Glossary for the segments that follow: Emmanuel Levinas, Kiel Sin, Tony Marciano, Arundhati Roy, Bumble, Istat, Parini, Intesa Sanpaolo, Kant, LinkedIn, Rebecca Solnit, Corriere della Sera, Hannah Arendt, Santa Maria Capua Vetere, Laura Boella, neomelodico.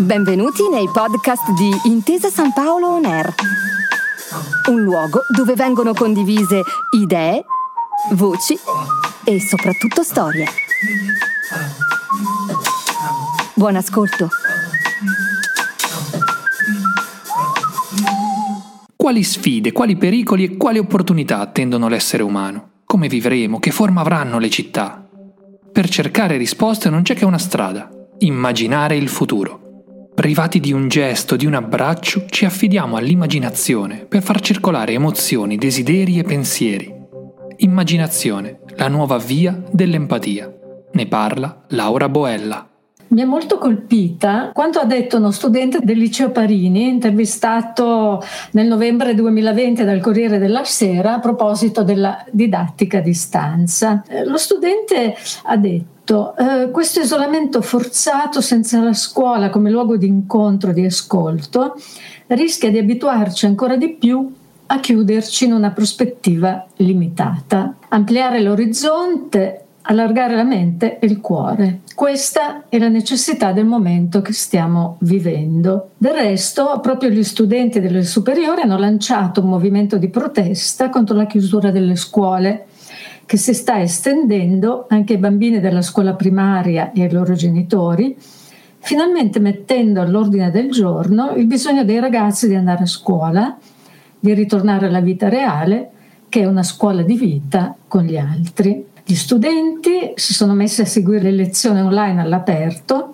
Benvenuti nei podcast di Intesa Sanpaolo On Air, un luogo dove vengono condivise idee, voci e soprattutto storie. Buon ascolto. Quali sfide, quali pericoli e quali opportunità attendono l'essere umano? Come vivremo? Che forma avranno le città? Per cercare risposte non c'è che una strada: immaginare il futuro. Privati di un gesto, di un abbraccio, ci affidiamo all'immaginazione per far circolare emozioni, desideri e pensieri. Immaginazione, la nuova via dell'empatia. Ne parla Laura Boella. Mi è molto colpita quanto ha detto uno studente del liceo Parini, intervistato nel novembre 2020 dal Corriere della Sera a proposito della didattica a distanza. Lo studente ha detto: questo isolamento forzato senza la scuola come luogo di incontro, di ascolto, rischia di abituarci ancora di più a chiuderci in una prospettiva limitata, ampliare l'orizzonte, allargare la mente e il cuore. Questa è la necessità del momento che stiamo vivendo. Del resto, proprio gli studenti delle superiori hanno lanciato un movimento di protesta contro la chiusura delle scuole, che si sta estendendo anche ai bambini della scuola primaria e ai loro genitori, finalmente mettendo all'ordine del giorno il bisogno dei ragazzi di andare a scuola, di ritornare alla vita reale, che è una scuola di vita con gli altri. Gli studenti si sono messi a seguire le lezioni online all'aperto,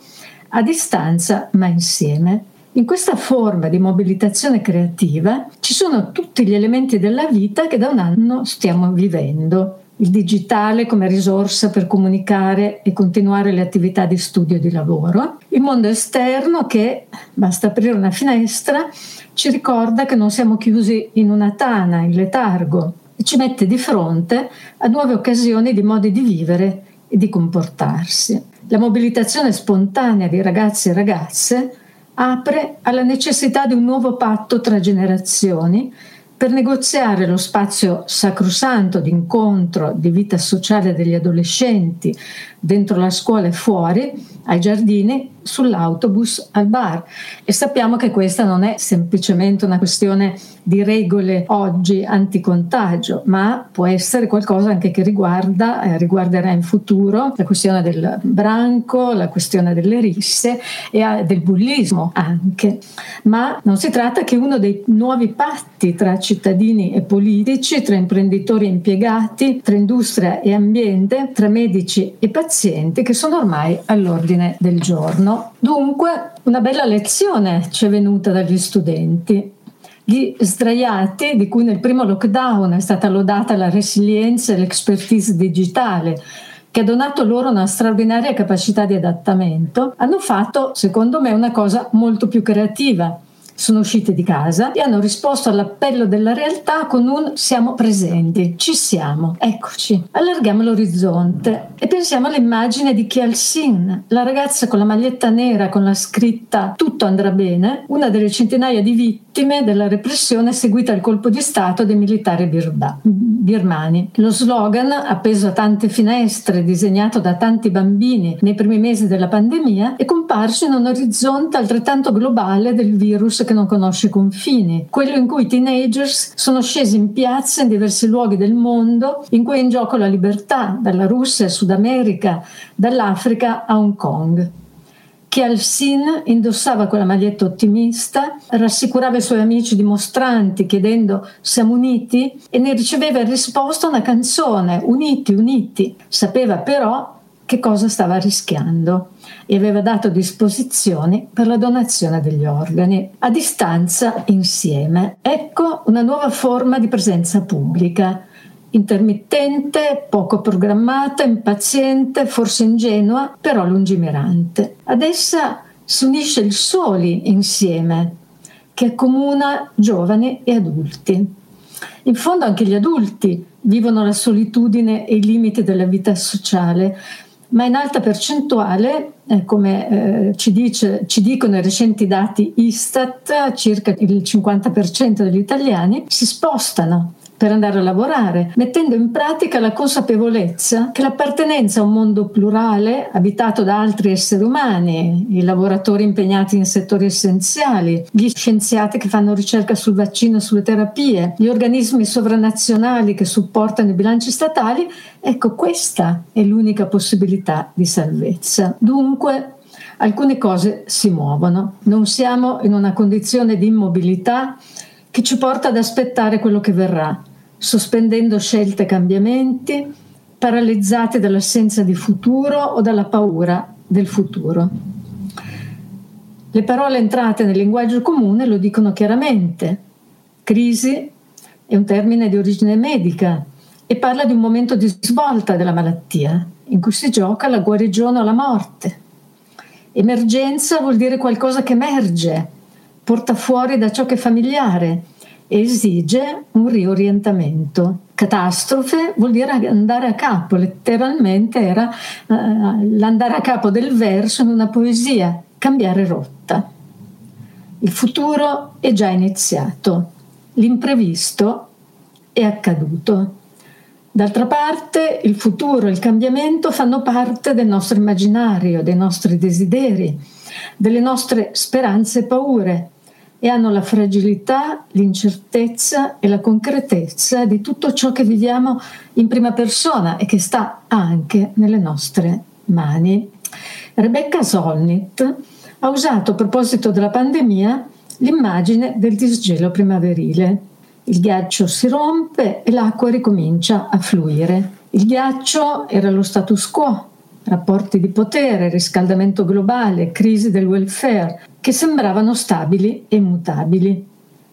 a distanza ma insieme. In questa forma di mobilitazione creativa ci sono tutti gli elementi della vita che da un anno stiamo vivendo: il digitale come risorsa per comunicare e continuare le attività di studio e di lavoro, il mondo esterno che, basta aprire una finestra, ci ricorda che non siamo chiusi in una tana, in letargo, e ci mette di fronte a nuove occasioni di modi di vivere e di comportarsi. La mobilitazione spontanea di ragazzi e ragazze apre alla necessità di un nuovo patto tra generazioni per negoziare lo spazio sacrosanto di incontro, di vita sociale degli adolescenti, dentro la scuola e fuori, ai giardini, sull'autobus, al bar. E sappiamo che questa non è semplicemente una questione di regole oggi anticontagio, ma può essere qualcosa anche che riguarderà in futuro la questione del branco, la questione delle risse e del bullismo anche. Ma non si tratta che uno dei nuovi patti tra cittadini e politici, tra imprenditori e impiegati, tra industria e ambiente, tra medici e pazienti, che sono ormai all'ordine del giorno. Dunque, una bella lezione ci è venuta dagli studenti. Gli sdraiati, di cui nel primo lockdown è stata lodata la resilienza e l'expertise digitale, che ha donato loro una straordinaria capacità di adattamento, hanno fatto, secondo me, una cosa molto più creativa. Sono usciti di casa e hanno risposto all'appello della realtà con un siamo presenti, ci siamo, eccoci, allarghiamo l'orizzonte e pensiamo all'immagine di Kiel Sin, la ragazza con la maglietta nera con la scritta tutto andrà bene, una delle centinaia di vittime della repressione seguita al colpo di stato dei militari birmani. Lo slogan, appeso a tante finestre, disegnato da tanti bambini nei primi mesi della pandemia, è comparso in un orizzonte altrettanto globale del virus che non conosce confini, quello in cui i teenagers sono scesi in piazza in diversi luoghi del mondo, in cui è in gioco la libertà, dalla Russia al Sud America, dall'Africa a Hong Kong. Kiel Sin indossava quella maglietta ottimista, rassicurava i suoi amici dimostranti chiedendo siamo uniti e ne riceveva in risposta una canzone, uniti, uniti. Sapeva però che cosa stava rischiando e aveva dato disposizioni per la donazione degli organi. A distanza, insieme. Ecco una nuova forma di presenza pubblica, intermittente, poco programmata, impaziente, forse ingenua, però lungimirante. Ad essa si unisce il soli insieme, che accomuna giovani e adulti. In fondo anche gli adulti vivono la solitudine e i limiti della vita sociale, ma in alta percentuale, come ci dicono i recenti dati Istat, circa il 50% degli italiani si spostano per andare a lavorare, mettendo in pratica la consapevolezza che l'appartenenza a un mondo plurale, abitato da altri esseri umani, i lavoratori impegnati in settori essenziali, gli scienziati che fanno ricerca sul vaccino e sulle terapie, gli organismi sovranazionali che supportano i bilanci statali, ecco, questa è l'unica possibilità di salvezza. Dunque, alcune cose si muovono. Non siamo in una condizione di immobilità che ci porta ad aspettare quello che verrà, sospendendo scelte e cambiamenti, paralizzati dall'assenza di futuro o dalla paura del futuro. Le parole entrate nel linguaggio comune lo dicono chiaramente. Crisi è un termine di origine medica e parla di un momento di svolta della malattia, in cui si gioca la guarigione o la morte. Emergenza vuol dire qualcosa che emerge, porta fuori da ciò che è familiare e esige un riorientamento. Catastrofe vuol dire andare a capo, letteralmente era l'andare a capo del verso in una poesia, cambiare rotta. Il futuro è già iniziato, l'imprevisto è accaduto. D'altra parte, il futuro e il cambiamento fanno parte del nostro immaginario, dei nostri desideri, delle nostre speranze e paure e hanno la fragilità, l'incertezza e la concretezza di tutto ciò che viviamo in prima persona e che sta anche nelle nostre mani. Rebecca Solnit ha usato a proposito della pandemia l'immagine del disgelo primaverile. Il ghiaccio si rompe e l'acqua ricomincia a fluire. Il ghiaccio era lo status quo, rapporti di potere, riscaldamento globale, crisi del welfare, che sembravano stabili e mutabili.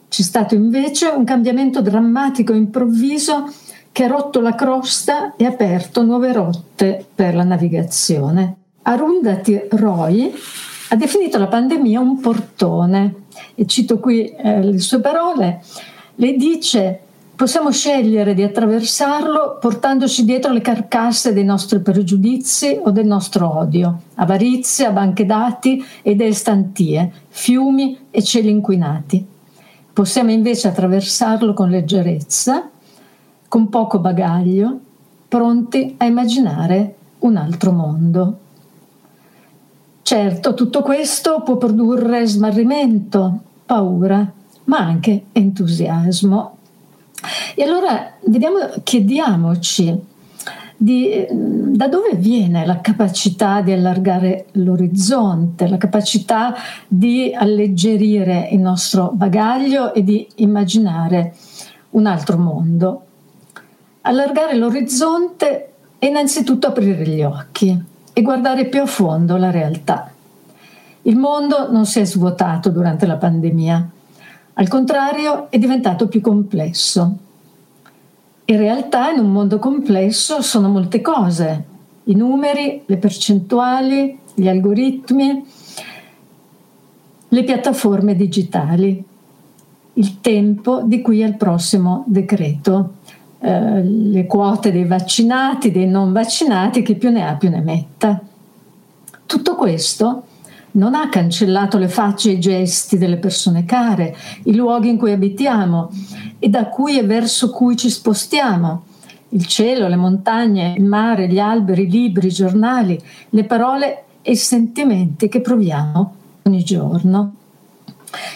C'è stato invece un cambiamento drammatico e improvviso che ha rotto la crosta e aperto nuove rotte per la navigazione. Arundhati Roy ha definito la pandemia un portone, e cito qui le sue parole. Lei dice: possiamo scegliere di attraversarlo portandoci dietro le carcasse dei nostri pregiudizi o del nostro odio, avarizia, banche dati e idee stantie, fiumi e cieli inquinati. Possiamo invece attraversarlo con leggerezza, con poco bagaglio, pronti a immaginare un altro mondo. Certo, tutto questo può produrre smarrimento, paura, ma anche entusiasmo. E allora chiediamoci da dove viene la capacità di allargare l'orizzonte, la capacità di alleggerire il nostro bagaglio e di immaginare un altro mondo. Allargare l'orizzonte è innanzitutto aprire gli occhi e guardare più a fondo la realtà. Il mondo non si è svuotato durante la pandemia. Al contrario, è diventato più complesso. In realtà, in un mondo complesso sono molte cose: i numeri, le percentuali, gli algoritmi, le piattaforme digitali, il tempo di qui al prossimo decreto, le quote dei vaccinati, dei non vaccinati, chi più ne ha più ne metta. Tutto questo non ha cancellato le facce e i gesti delle persone care, i luoghi in cui abitiamo e da cui e verso cui ci spostiamo, il cielo, le montagne, il mare, gli alberi, i libri, i giornali, le parole e i sentimenti che proviamo ogni giorno.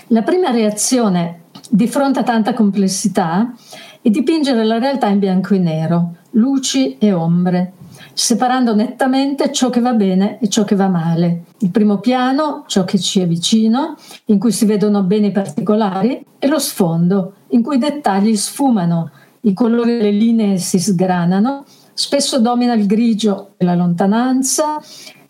La prima reazione di fronte a tanta complessità è dipingere la realtà in bianco e nero, luci e ombre, separando nettamente ciò che va bene e ciò che va male. Il primo piano, ciò che ci è vicino, in cui si vedono bene i particolari, e lo sfondo, in cui i dettagli sfumano, i colori delle linee si sgranano, spesso domina il grigio della lontananza,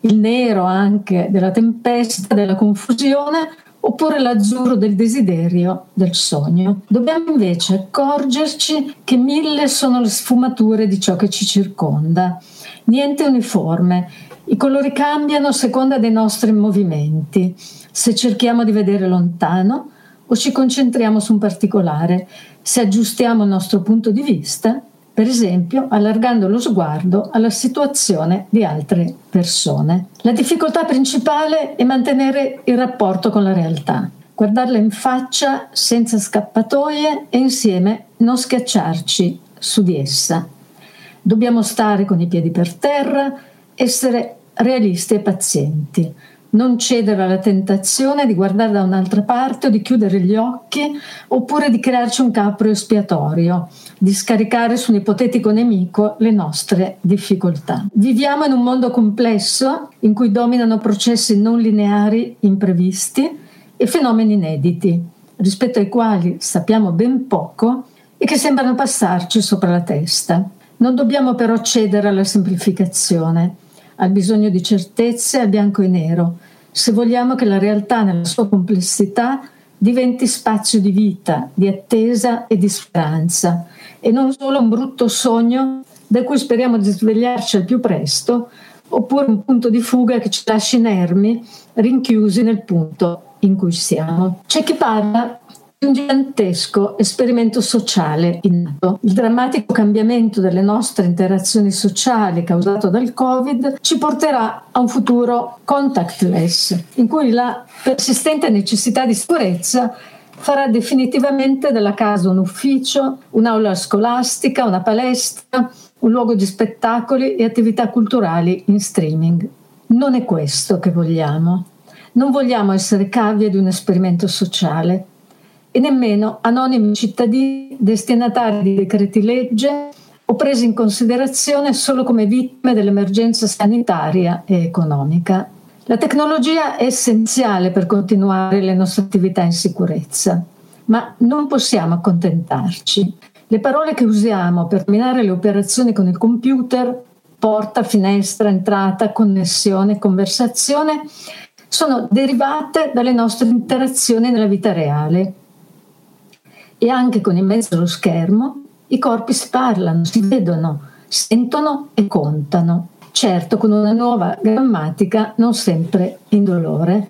il nero anche della tempesta, della confusione, oppure l'azzurro del desiderio, del sogno. Dobbiamo invece accorgerci che mille sono le sfumature di ciò che ci circonda. Niente uniforme, i colori cambiano a seconda dei nostri movimenti, se cerchiamo di vedere lontano o ci concentriamo su un particolare, se aggiustiamo il nostro punto di vista, per esempio allargando lo sguardo alla situazione di altre persone. La difficoltà principale è mantenere il rapporto con la realtà. guardarla in faccia senza scappatoie e insieme non schiacciarci su di essa. Dobbiamo stare con i piedi per terra, essere realisti e pazienti, non cedere alla tentazione di guardare da un'altra parte o di chiudere gli occhi oppure di crearci un capro espiatorio, di scaricare su un ipotetico nemico le nostre difficoltà. Viviamo in un mondo complesso in cui dominano processi non lineari, imprevisti e fenomeni inediti, rispetto ai quali sappiamo ben poco e che sembrano passarci sopra la testa. Non dobbiamo però cedere alla semplificazione, al bisogno di certezze, al bianco e nero, se vogliamo che la realtà nella sua complessità diventi spazio di vita, di attesa e di speranza, e non solo un brutto sogno da cui speriamo di svegliarci al più presto, oppure un punto di fuga che ci lasci inermi, rinchiusi nel punto in cui siamo. C'è chi parla di un gigantesco esperimento sociale innato. Il drammatico cambiamento delle nostre interazioni sociali causato dal Covid ci porterà a un futuro contactless, in cui la persistente necessità di sicurezza farà definitivamente della casa un ufficio, un'aula scolastica, una palestra, un luogo di spettacoli e attività culturali in streaming. Non è questo che vogliamo. Non vogliamo essere cavie di un esperimento sociale, e nemmeno anonimi cittadini destinatari di decreti legge o presi in considerazione solo come vittime dell'emergenza sanitaria e economica. La tecnologia è essenziale per continuare le nostre attività in sicurezza, ma non possiamo accontentarci. Le parole che usiamo per terminare le operazioni con il computer, porta, finestra, entrata, connessione, conversazione, sono derivate dalle nostre interazioni nella vita reale. E anche con in mezzo allo schermo i corpi si parlano, si vedono, sentono e contano. Certo, con una nuova grammatica non sempre indolore.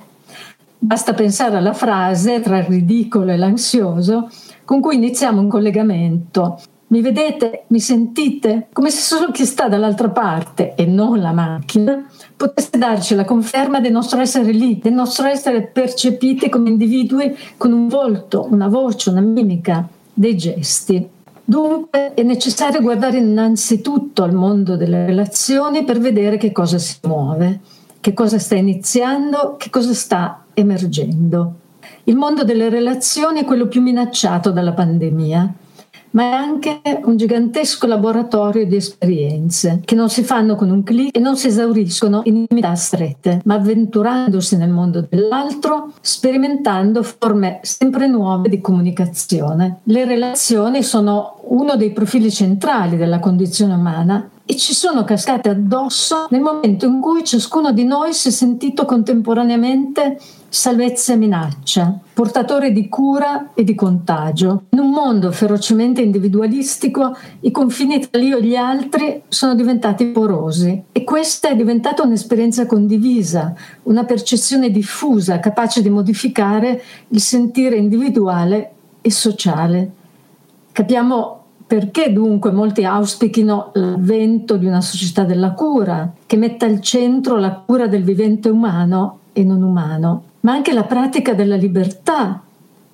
Basta pensare alla frase tra il ridicolo e l'ansioso con cui iniziamo un collegamento. Mi vedete? Mi sentite? Come se solo chi sta dall'altra parte e non la macchina potesse darci la conferma del nostro essere lì, del nostro essere percepiti come individui con un volto, una voce, una mimica, dei gesti. Dunque è necessario guardare innanzitutto al mondo delle relazioni per vedere che cosa si muove, che cosa sta iniziando, che cosa sta emergendo. Il mondo delle relazioni è quello più minacciato dalla pandemia, ma è anche un gigantesco laboratorio di esperienze che non si fanno con un clic e non si esauriscono in intimità strette, ma avventurandosi nel mondo dell'altro, sperimentando forme sempre nuove di comunicazione. Le relazioni sono uno dei profili centrali della condizione umana e ci sono cascate addosso nel momento in cui ciascuno di noi si è sentito contemporaneamente salvezza e minaccia, portatore di cura e di contagio. In un mondo ferocemente individualistico, i confini tra l'io e gli altri sono diventati porosi e questa è diventata un'esperienza condivisa, una percezione diffusa, capace di modificare il sentire individuale e sociale. Capiamo perché dunque molti auspichino l'avvento di una società della cura, che metta al centro la cura del vivente umano e non umano. Ma anche la pratica della libertà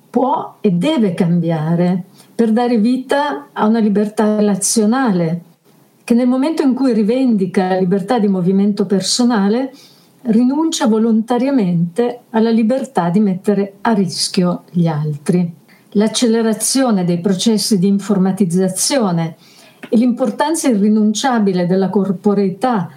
può e deve cambiare per dare vita a una libertà relazionale che nel momento in cui rivendica la libertà di movimento personale rinuncia volontariamente alla libertà di mettere a rischio gli altri. L'accelerazione dei processi di informatizzazione e l'importanza irrinunciabile della corporeità,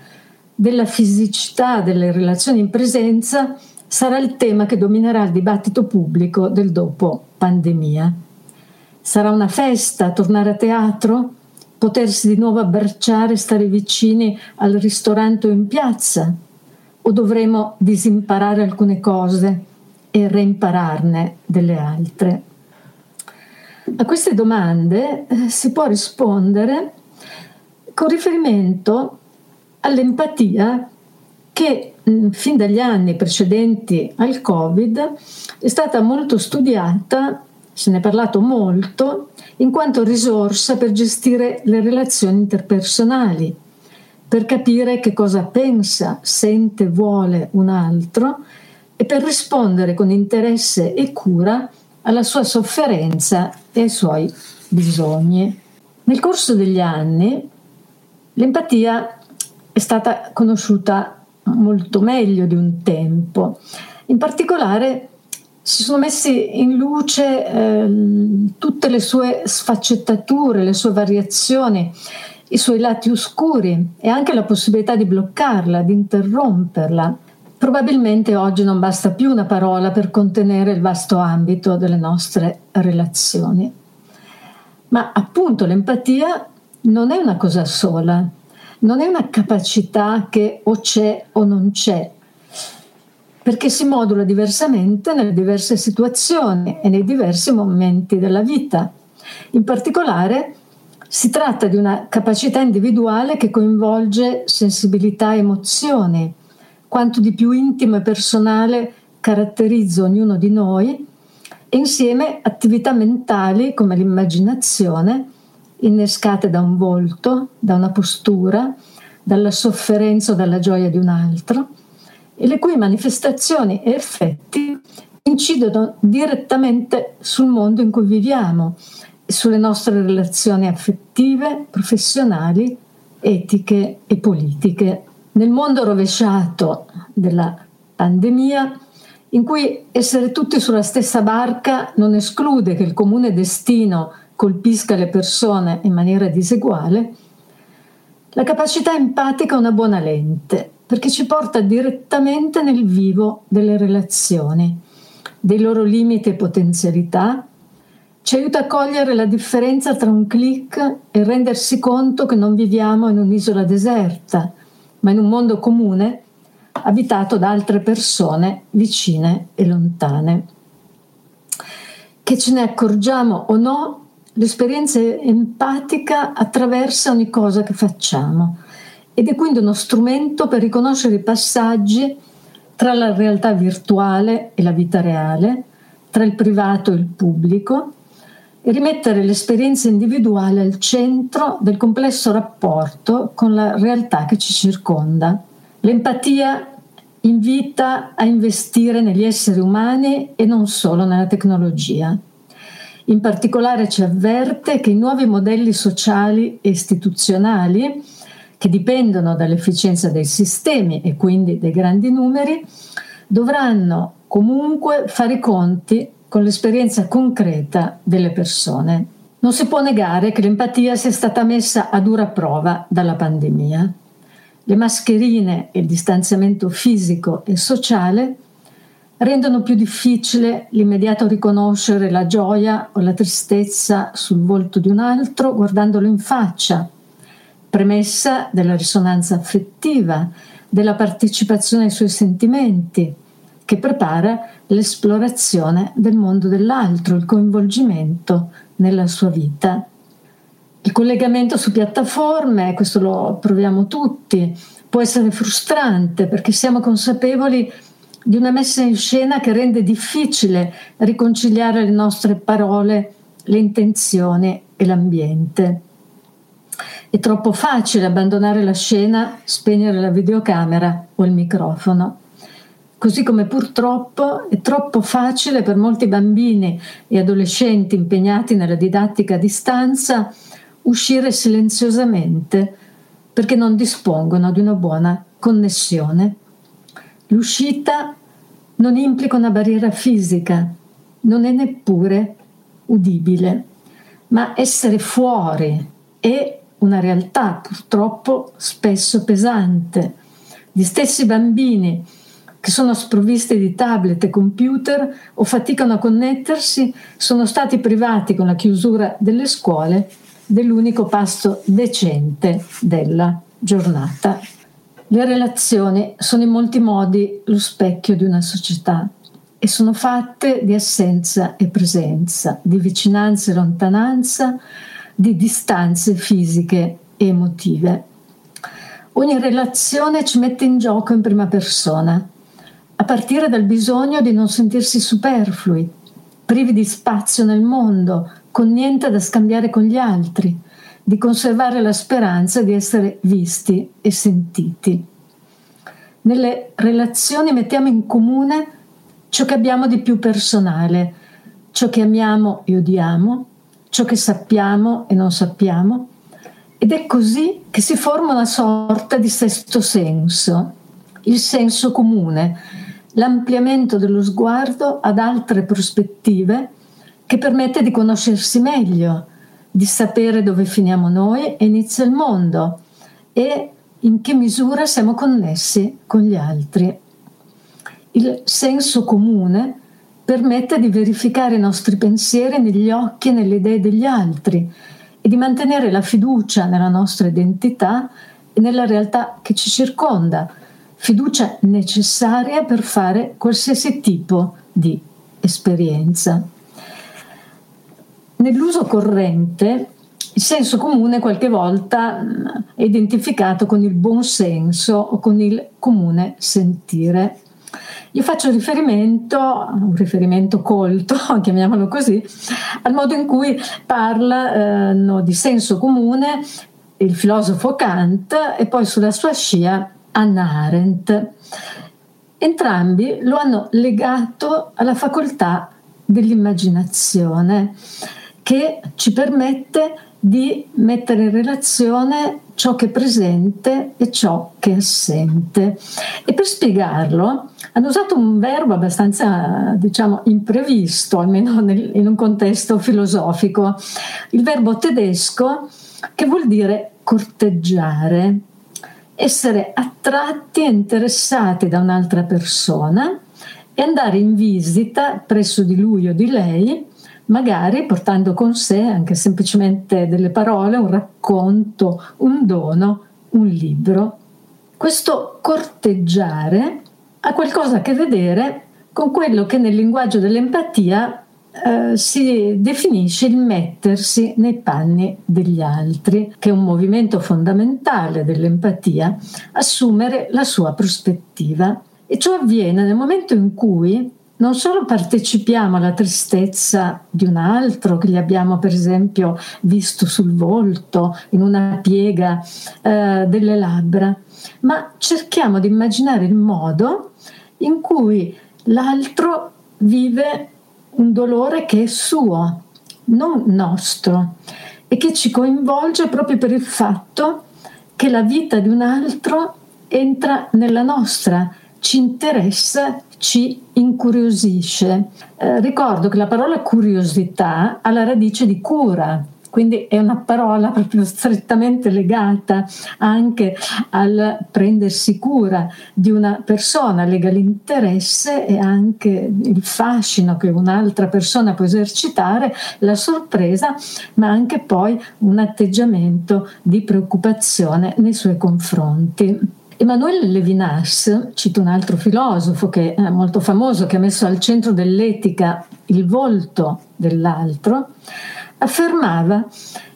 della fisicità delle relazioni in presenza sarà il tema che dominerà il dibattito pubblico del dopo pandemia. Sarà una festa tornare a teatro, potersi di nuovo abbracciare, stare vicini al ristorante o in piazza, o dovremo disimparare alcune cose e reimpararne delle altre? A queste domande si può rispondere con riferimento all'empatia che fin dagli anni precedenti al Covid è stata molto studiata, se ne è parlato molto, in quanto risorsa per gestire le relazioni interpersonali, per capire che cosa pensa, sente, vuole un altro, e per rispondere con interesse e cura alla sua sofferenza e ai suoi bisogni. Nel corso degli anni l'empatia è stata conosciuta molto meglio di un tempo. In particolare si sono messi in luce tutte le sue sfaccettature, le sue variazioni, i suoi lati oscuri e anche la possibilità di bloccarla, di interromperla. Probabilmente oggi non basta più una parola per contenere il vasto ambito delle nostre relazioni. Ma appunto l'empatia non è una cosa sola, non è una capacità che o c'è o non c'è, perché si modula diversamente nelle diverse situazioni e nei diversi momenti della vita. In particolare si tratta di una capacità individuale che coinvolge sensibilità e emozioni. Quanto di più intimo e personale caratterizza ognuno di noi, e insieme attività mentali come l'immaginazione, innescate da un volto, da una postura, dalla sofferenza o dalla gioia di un altro, e le cui manifestazioni e effetti incidono direttamente sul mondo in cui viviamo e sulle nostre relazioni affettive, professionali, etiche e politiche. Nel mondo rovesciato della pandemia, in cui essere tutti sulla stessa barca non esclude che il comune destino colpisca le persone in maniera diseguale, la capacità empatica è una buona lente, perché ci porta direttamente nel vivo delle relazioni, dei loro limiti e potenzialità, ci aiuta a cogliere la differenza tra un click e rendersi conto che non viviamo in un'isola deserta, ma in un mondo comune abitato da altre persone vicine e lontane. Che ce ne accorgiamo o no, l'esperienza empatica attraversa ogni cosa che facciamo, ed è quindi uno strumento per riconoscere i passaggi tra la realtà virtuale e la vita reale, tra il privato e il pubblico, e rimettere l'esperienza individuale al centro del complesso rapporto con la realtà che ci circonda. L'empatia invita a investire negli esseri umani e non solo nella tecnologia. In particolare ci avverte che i nuovi modelli sociali e istituzionali che dipendono dall'efficienza dei sistemi e quindi dei grandi numeri, dovranno comunque fare i conti con l'esperienza concreta delle persone. Non si può negare che l'empatia sia stata messa a dura prova dalla pandemia. Le mascherine e il distanziamento fisico e sociale rendono più difficile l'immediato riconoscere la gioia o la tristezza sul volto di un altro guardandolo in faccia, premessa della risonanza affettiva, della partecipazione ai suoi sentimenti, che prepara l'esplorazione del mondo dell'altro, il coinvolgimento nella sua vita. Il collegamento su piattaforme, questo lo proviamo tutti, può essere frustrante perché siamo consapevoli di una messa in scena che rende difficile riconciliare le nostre parole, le intenzioni e l'ambiente. È troppo facile abbandonare la scena, spegnere la videocamera o il microfono. Così come purtroppo è troppo facile per molti bambini e adolescenti impegnati nella didattica a distanza uscire silenziosamente perché non dispongono di una buona connessione. L'uscita non implica una barriera fisica, non è neppure udibile, ma essere fuori è una realtà purtroppo spesso pesante. Gli stessi bambini che sono sprovvisti di tablet e computer o faticano a connettersi sono stati privati con la chiusura delle scuole dell'unico pasto decente della giornata. Le relazioni sono in molti modi lo specchio di una società e sono fatte di assenza e presenza, di vicinanza e lontananza, di distanze fisiche e emotive. Ogni relazione ci mette in gioco in prima persona, a partire dal bisogno di non sentirsi superflui, privi di spazio nel mondo, con niente da scambiare con gli altri, di conservare la speranza di essere visti e sentiti. Nelle relazioni mettiamo in comune ciò che abbiamo di più personale, ciò che amiamo e odiamo, ciò che sappiamo e non sappiamo, ed è così che si forma una sorta di sesto senso, il senso comune, l'ampliamento dello sguardo ad altre prospettive che permette di conoscersi meglio, di sapere dove finiamo noi e inizia il mondo e in che misura siamo connessi con gli altri. Il senso comune permette di verificare i nostri pensieri negli occhi e nelle idee degli altri e di mantenere la fiducia nella nostra identità e nella realtà che ci circonda, fiducia necessaria per fare qualsiasi tipo di esperienza. Nell'uso corrente, il senso comune qualche volta è identificato con il buon senso o con il comune sentire. Io faccio riferimento, un riferimento colto, chiamiamolo così, al modo in cui parlano di senso comune il filosofo Kant e poi sulla sua scia Hannah Arendt. Entrambi lo hanno legato alla facoltà dell'immaginazione che ci permette di mettere in relazione ciò che è presente e ciò che è assente. E per spiegarlo hanno usato un verbo abbastanza, imprevisto, almeno in un contesto filosofico, il verbo tedesco che vuol dire corteggiare, essere attratti e interessati da un'altra persona e andare in visita presso di lui o di lei, magari portando con sé anche semplicemente delle parole, un racconto, un dono, un libro. Questo corteggiare ha qualcosa a che vedere con quello che nel linguaggio dell'empatia si definisce il mettersi nei panni degli altri, che è un movimento fondamentale dell'empatia, assumere la sua prospettiva. E ciò avviene nel momento in cui non solo partecipiamo alla tristezza di un altro che gli abbiamo per esempio visto sul volto, in una piega delle labbra, ma cerchiamo di immaginare il modo in cui l'altro vive un dolore che è suo, non nostro, e che ci coinvolge proprio per il fatto che la vita di un altro entra nella nostra, ci interessa, ci incuriosisce. Ricordo che la parola curiosità ha la radice di cura, quindi è una parola proprio strettamente legata anche al prendersi cura di una persona, lega l'interesse e anche il fascino che un'altra persona può esercitare, la sorpresa, ma anche poi un atteggiamento di preoccupazione nei suoi confronti. Emmanuel Levinas, cito un altro filosofo che è molto famoso, che ha messo al centro dell'etica il volto dell'altro, affermava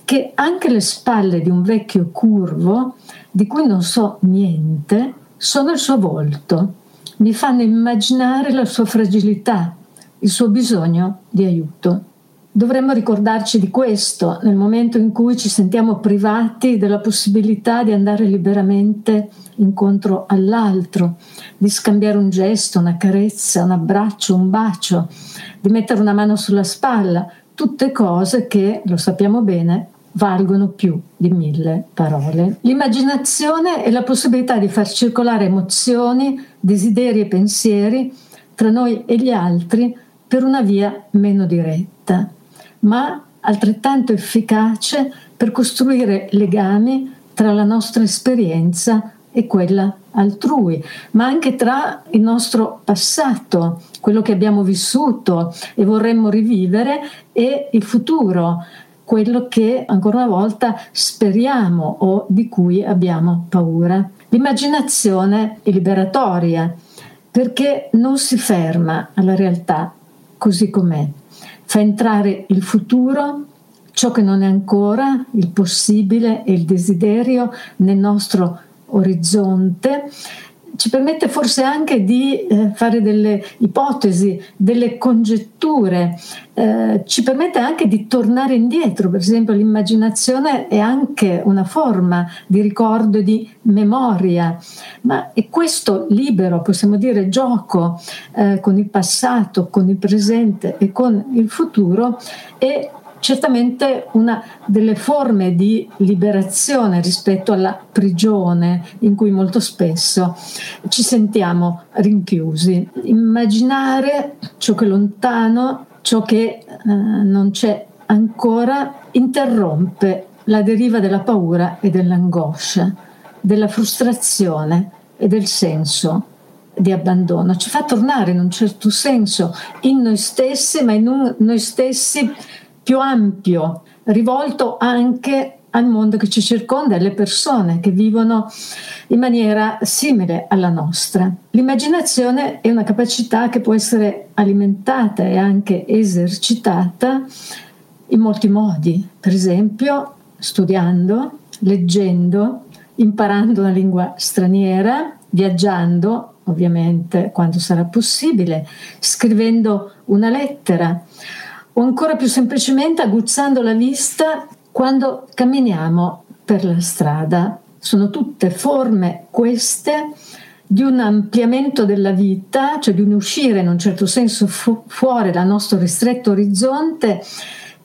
che anche le spalle di un vecchio curvo, di cui non so niente, sono il suo volto, mi fanno immaginare la sua fragilità, il suo bisogno di aiuto. Dovremmo ricordarci di questo nel momento in cui ci sentiamo privati della possibilità di andare liberamente incontro all'altro, di scambiare un gesto, una carezza, un abbraccio, un bacio, di mettere una mano sulla spalla, tutte cose che, lo sappiamo bene, valgono più di 1000 parole. L'immaginazione è la possibilità di far circolare emozioni, desideri e pensieri tra noi e gli altri per una via meno diretta, ma altrettanto efficace per costruire legami tra la nostra esperienza e quella altrui, ma anche tra il nostro passato, quello che abbiamo vissuto e vorremmo rivivere, e il futuro, quello che ancora una volta speriamo o di cui abbiamo paura. L'immaginazione è liberatoria perché non si ferma alla realtà così com'è. Fa entrare il futuro, ciò che non è ancora, il possibile e il desiderio nel nostro orizzonte ci permette forse anche di fare delle ipotesi, delle congetture, ci permette anche di tornare indietro. Per esempio, l'immaginazione è anche una forma di ricordo, di memoria, ma è questo libero, possiamo dire, gioco con il passato, con il presente e con il futuro è certamente una delle forme di liberazione rispetto alla prigione in cui molto spesso ci sentiamo rinchiusi. Immaginare ciò che è lontano, ciò che non c'è ancora, interrompe la deriva della paura e dell'angoscia, della frustrazione e del senso di abbandono. Ci fa tornare in un certo senso in noi stessi, ma in noi stessi più ampio, rivolto anche al mondo che ci circonda e alle persone che vivono in maniera simile alla nostra. L'immaginazione è una capacità che può essere alimentata e anche esercitata in molti modi, per esempio studiando, leggendo, imparando una lingua straniera, viaggiando, ovviamente quando sarà possibile, scrivendo una lettera, o ancora più semplicemente aguzzando la vista quando camminiamo per la strada. Sono tutte forme, queste, di un ampliamento della vita, cioè di un uscire in un certo senso fuori dal nostro ristretto orizzonte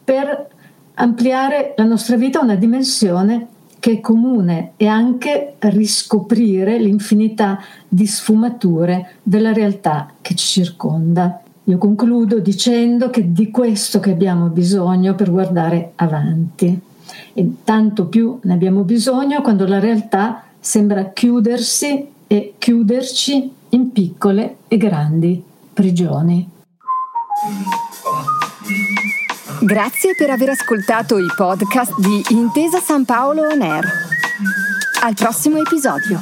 per ampliare la nostra vita a una dimensione che è comune, e anche riscoprire l'infinità di sfumature della realtà che ci circonda. Io concludo dicendo che di questo che abbiamo bisogno per guardare avanti, e tanto più ne abbiamo bisogno quando la realtà sembra chiudersi e chiuderci in piccole e grandi prigioni. Grazie per aver ascoltato i podcast di Intesa Sanpaolo On Air. Al prossimo episodio.